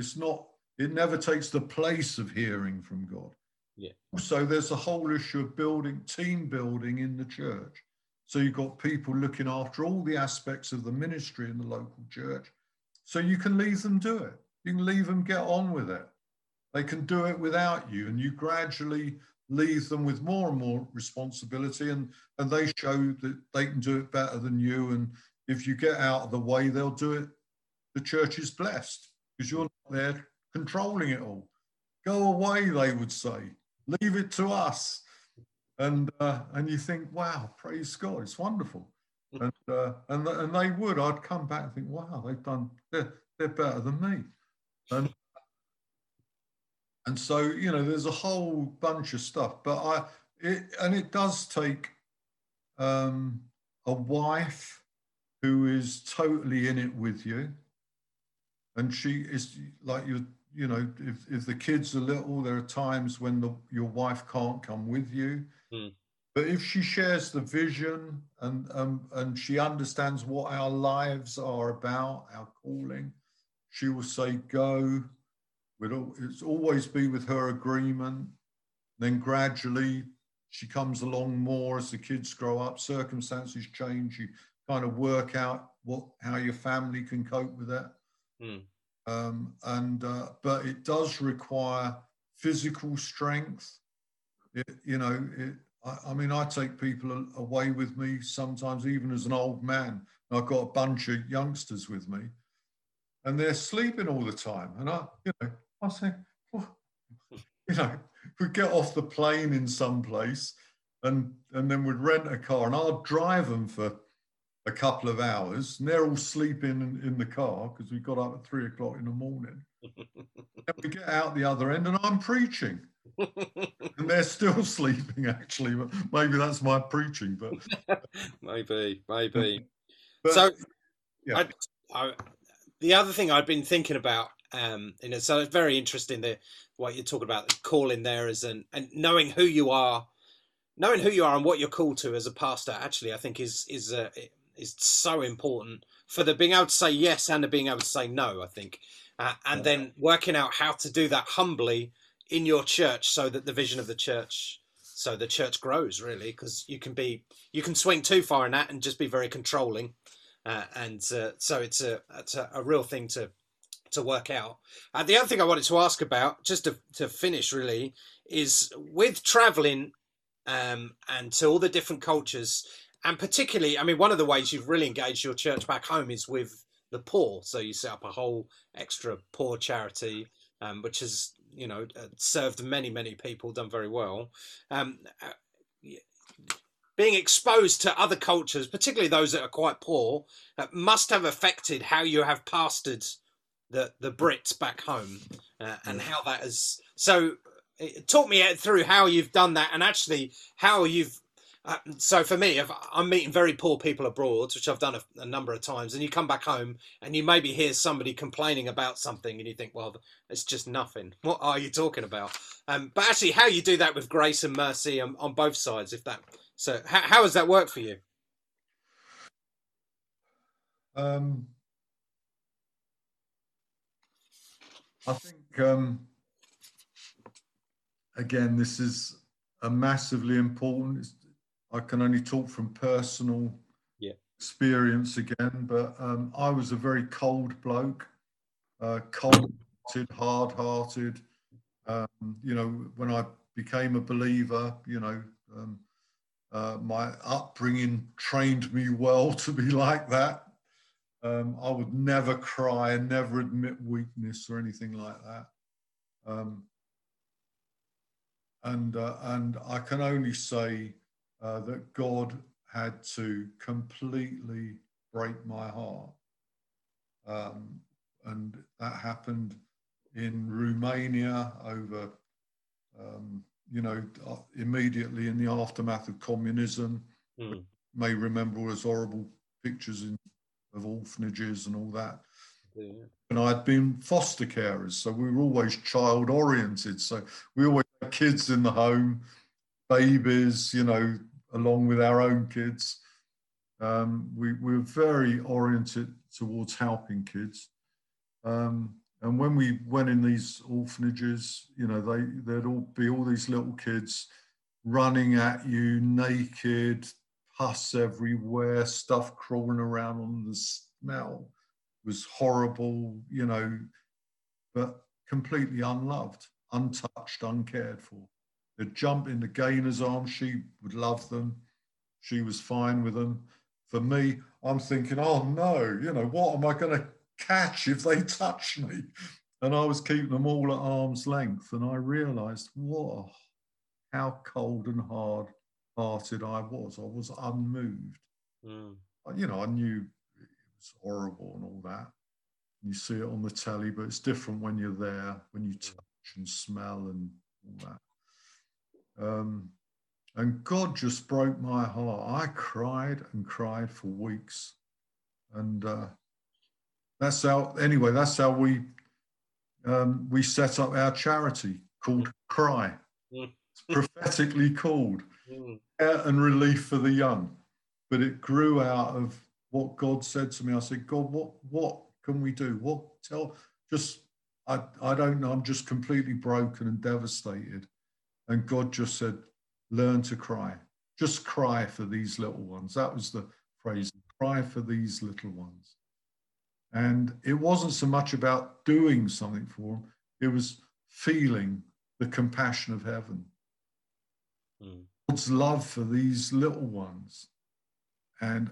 it never takes the place of hearing from God. Yeah. So there's a whole issue of building, team building in the church. So you've got people looking after all the aspects of the ministry in the local church. So you can leave them do it. You can leave them get on with it. They can do it without you, and you gradually leave them with more and more responsibility, and they show that they can do it better than you. And if you get out of the way, they'll do it. The church is blessed because you're not there controlling it all. Go away, they would say. Leave it to us. And you think, wow, praise God, it's wonderful. And they would. I'd come back and think, wow, they're better than me. And so, you know, there's a whole bunch of stuff, but it does take a wife who is totally in it with you. And she is like, you know, if the kids are little, there are times when your wife can't come with you. Mm. But if she shares the vision and she understands what our lives are about, our calling, she will say, go. It's always be with her agreement. Then gradually she comes along more as the kids grow up, circumstances change, you kind of work out how your family can cope with that. Mm. But it does require physical strength. I mean, I take people away with me sometimes, even as an old man. I've got a bunch of youngsters with me, and they're sleeping all the time. And I say, well, we get off the plane in some place, and then we'd rent a car, and I'll drive them for a couple of hours, and they're all sleeping in the car because we got up at 3 o'clock in the morning. And we get out the other end, and I'm preaching. And they're still sleeping, actually. Maybe that's my preaching, but maybe. But, so, yeah. The other thing I've been thinking about, so it's very interesting what you're talking about, the calling there is, and knowing who you are and what you're called to as a pastor. Actually, I think is so important for the being able to say yes and the being able to say no. I think, and then working out how to do that humbly in your church, so that the vision of the church, so the church grows, really, because you can swing too far in that and just be very controlling, so it's a real thing to work out. The other thing I wanted to ask about, just to finish really, is with traveling and to all the different cultures, and particularly, I mean, one of the ways you've really engaged your church back home is with the poor. So you set up a whole extra poor charity, which is, served many, many people, done very well. Being exposed to other cultures, particularly those that are quite poor, must have affected how you have pastored the Brits back home, and how that is. So talk me through how you've done that, and actually how you've, so for me, if I'm meeting very poor people abroad, which I've done a number of times, and you come back home and you maybe hear somebody complaining about something and you think, well, it's just nothing. What are you talking about? But actually how you do that with grace and mercy on both sides, so how does that work for you? I think, again, this is a massively important, I can only talk from personal experience again, but I was a very cold bloke, cold-hearted, hard-hearted. When I became a believer, my upbringing trained me well to be like that. I would never cry and never admit weakness or anything like that. And I can only say, that God had to completely break my heart. And that happened in Romania over, immediately in the aftermath of communism. Mm. You may remember all those horrible pictures of orphanages and all that. Yeah. And I'd been foster carers, so we were always child-oriented. So we always had kids in the home, babies, along with our own kids. We're very oriented towards helping kids. And when we went in these orphanages, there'd all be all these little kids running at you naked, pus everywhere, stuff crawling around on the smell. It was horrible, but completely unloved, untouched, uncared for. They'd jump in the gainer's arms. She would love them. She was fine with them. For me, I'm thinking, oh no, what am I going to catch if they touch me? And I was keeping them all at arm's length. And I realised, whoa, how cold and hard-hearted I was. I was unmoved. Mm. I knew it was horrible and all that. You see it on the telly, but it's different when you're there, when you touch and smell and all that. And God just broke my heart. I cried and cried for weeks, and that's how we set up our charity called Cry. It's prophetically called. Care and relief for the young. But it grew out of what God said to me. I said, God, what can we do? I don't know. I'm just completely broken and devastated. And God just said, learn to cry. Just cry for these little ones. That was the phrase, cry for these little ones. And it wasn't so much about doing something for them. It was feeling the compassion of heaven. God's love for these little ones. And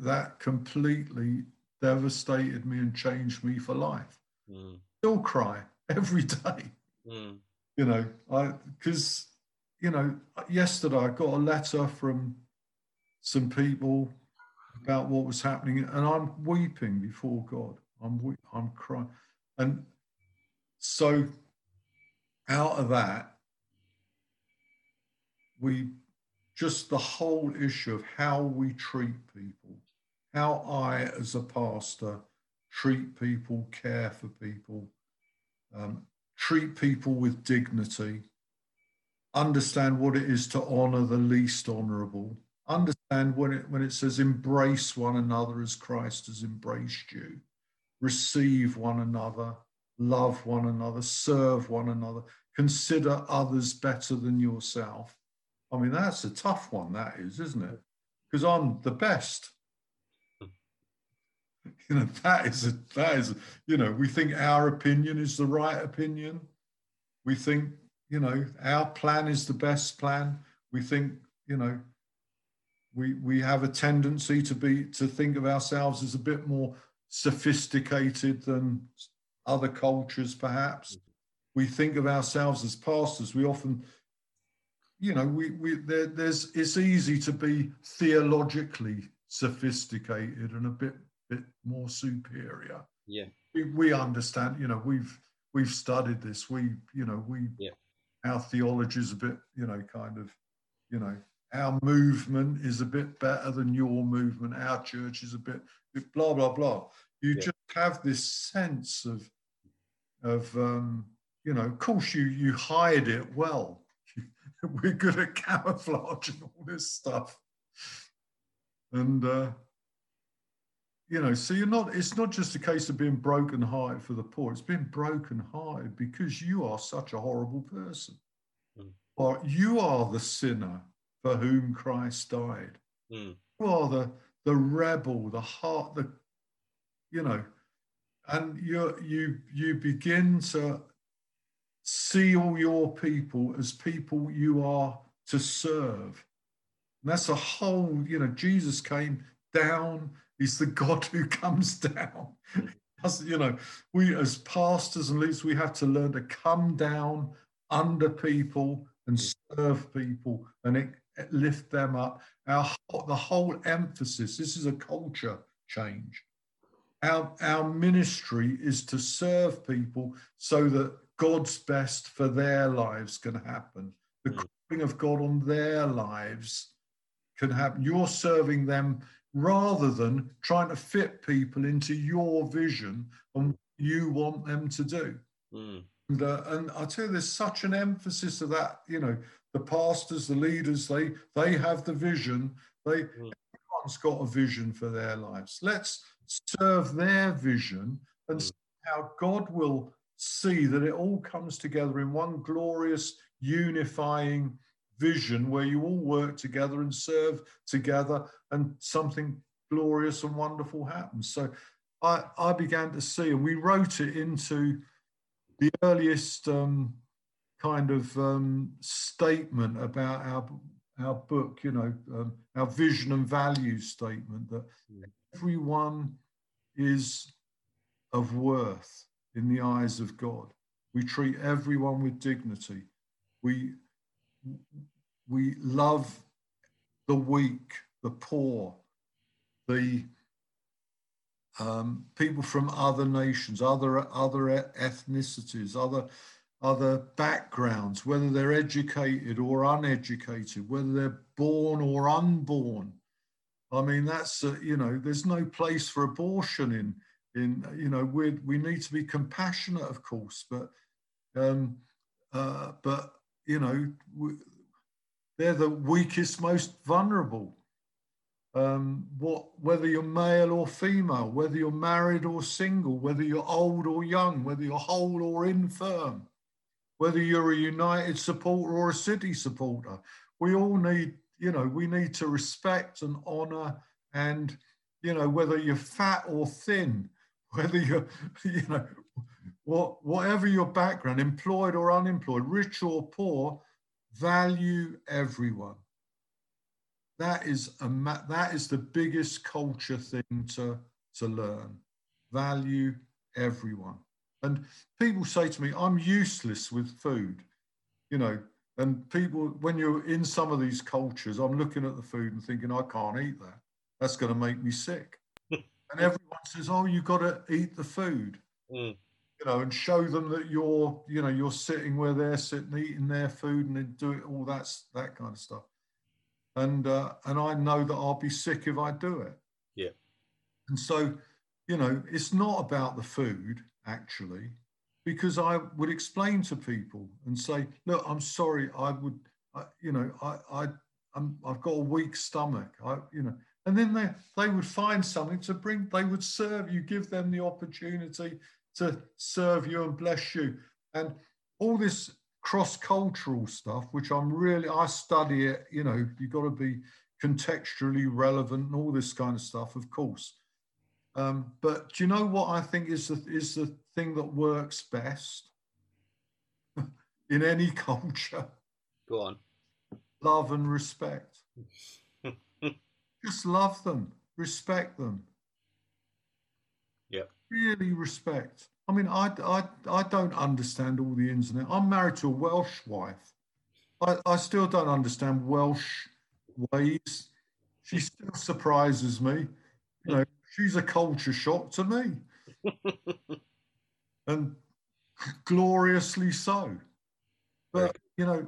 that completely devastated me and changed me for life. Still cry every day. You know, because, you know, yesterday I got a letter from some people about what was happening, and I'm weeping before God. I'm crying. And so out of that, just the whole issue of how we treat people, how I as a pastor treat people, care for people, treat people with dignity, understand what it is to honor the least honorable, understand when it says embrace one another as Christ has embraced you, receive one another, love one another, serve one another, consider others better than yourself. I mean, that's a tough one, that is, isn't it? Because I'm the best. You know, that is, you know, we think our opinion is the right opinion. We think, you know, our plan is the best plan. We think, you know, we have a tendency to think of ourselves as a bit more sophisticated than other cultures, perhaps. We think of ourselves as pastors. We often, you know, it's easy to be theologically sophisticated and a bit more superior. Yeah, we understand. You know, we've studied this. Our theology is a bit, you know, kind of, you know, our movement is a bit better than your movement. Our church is a bit blah blah blah. Just have this sense of you know. Of course, you hide it well. We're good at camouflage and all this stuff, and you know, so you're not. It's not just a case of being broken-hearted for the poor. It's being broken-hearted because you are such a horrible person, or you are the sinner for whom Christ died. You are the rebel, the heart, the, you know, and you begin to see all your people as people you are to serve. And that's a whole, you know, Jesus came down. He's the God who comes down. You know, we as pastors and leaders, we have to learn to come down under people and serve people and lift them up. The whole emphasis, this is a culture change. Our ministry is to serve people so that God's best for their lives can happen. The calling of God on their lives can happen. You're serving them rather than trying to fit people into your vision and what you want them to do. And I tell you, there's such an emphasis of that. You know, the pastors, the leaders, they have the vision. Everyone's got a vision for their lives. Let's serve their vision and see how God will see that it all comes together in one glorious, unifying vision where you all work together and serve together and something glorious and wonderful happens. So I began to see, and we wrote it into the earliest statement about our book, you know, our vision and values statement, that everyone is of worth in the eyes of God. We treat everyone with dignity. We love the weak, the poor, the people from other nations, other ethnicities, other backgrounds, whether they're educated or uneducated, whether they're born or unborn. I mean, that's you know, there's no place for abortion in you know, we need to be compassionate, of course, but you know, They're the weakest, most vulnerable. Whether you're male or female, whether you're married or single, whether you're old or young, whether you're whole or infirm, whether you're a United supporter or a City supporter, we all need, we need to respect and honour, and, whether you're fat or thin, whether you're, whatever your background, employed or unemployed, rich or poor, value everyone. That is the biggest culture thing to learn. Value everyone. And people say to me, I'm useless with food, and people, when you're in some of these cultures, I'm looking at the food and thinking, I can't eat that. That's going to make me sick. And everyone says, oh, you've got to eat the food, and show them that you're, you're sitting where they're sitting, eating their food, and then do it all that kind of stuff. And I know that I'll be sick if I do it. Yeah. And so, it's not about the food, actually, because I would explain to people and say, look, I'm sorry, I've got a weak stomach, and then they would find something to bring. They would serve you, give them the opportunity to serve you and bless you. And all this cross-cultural stuff, which I study it, you've got to be contextually relevant and all this kind of stuff, of course. But do you know what I think is the thing that works best in any culture? Go on. Love and respect. Just love them, respect them. Yeah. Really respect. I mean, I don't understand all the ins and outs. I'm married to a Welsh wife. I still don't understand Welsh ways. She still surprises me. She's a culture shock to me. And gloriously so. But,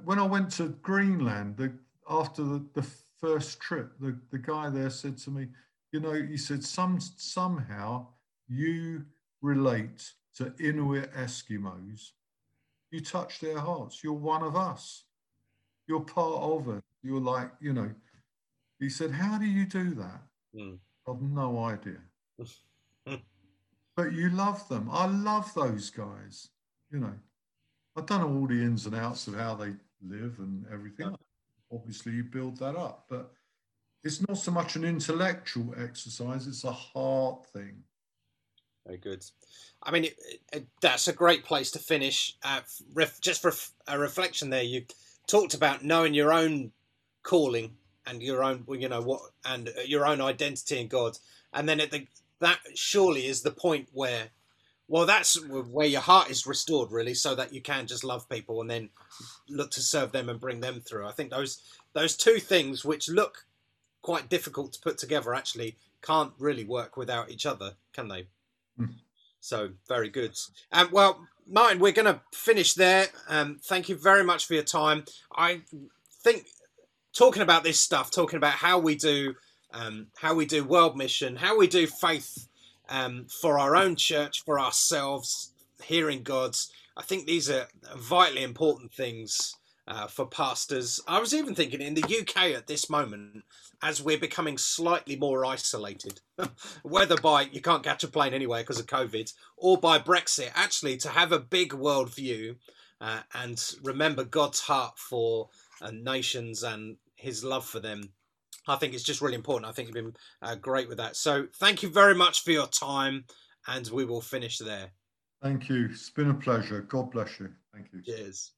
when I went to Greenland, after the first trip, the guy there said to me, he said, somehow you relate to Inuit Eskimos, you touch their hearts. You're one of us. You're part of it. You're like, He said, how do you do that? I've no idea. But you love them. I love those guys. I don't know all the ins and outs of how they live and everything. Obviously, you build that up. But it's not so much an intellectual exercise. It's a heart thing. Very good. I mean, that's a great place to finish. Just for a reflection there, you talked about knowing your own calling and your own, and your own identity in God. And then that surely is the point where, that's where your heart is restored, really, so that you can just love people and then look to serve them and bring them through. I think those two things, which look quite difficult to put together, actually can't really work without each other, can they? So very good. Martin, we're going to finish there. Thank you very much for your time. I think talking about how we do world mission, how we do faith for our own church, for ourselves, hearing God's. I think these are vitally important things for pastors. I was even thinking in the UK at this moment, as we're becoming slightly more isolated, whether by you can't catch a plane anywhere because of COVID or by Brexit, actually to have a big world view and remember God's heart for nations and his love for them. I think it's just really important. I think you've been great with that. So thank you very much for your time, and we will finish there. Thank you. It's been a pleasure. God bless you. Thank you. Cheers.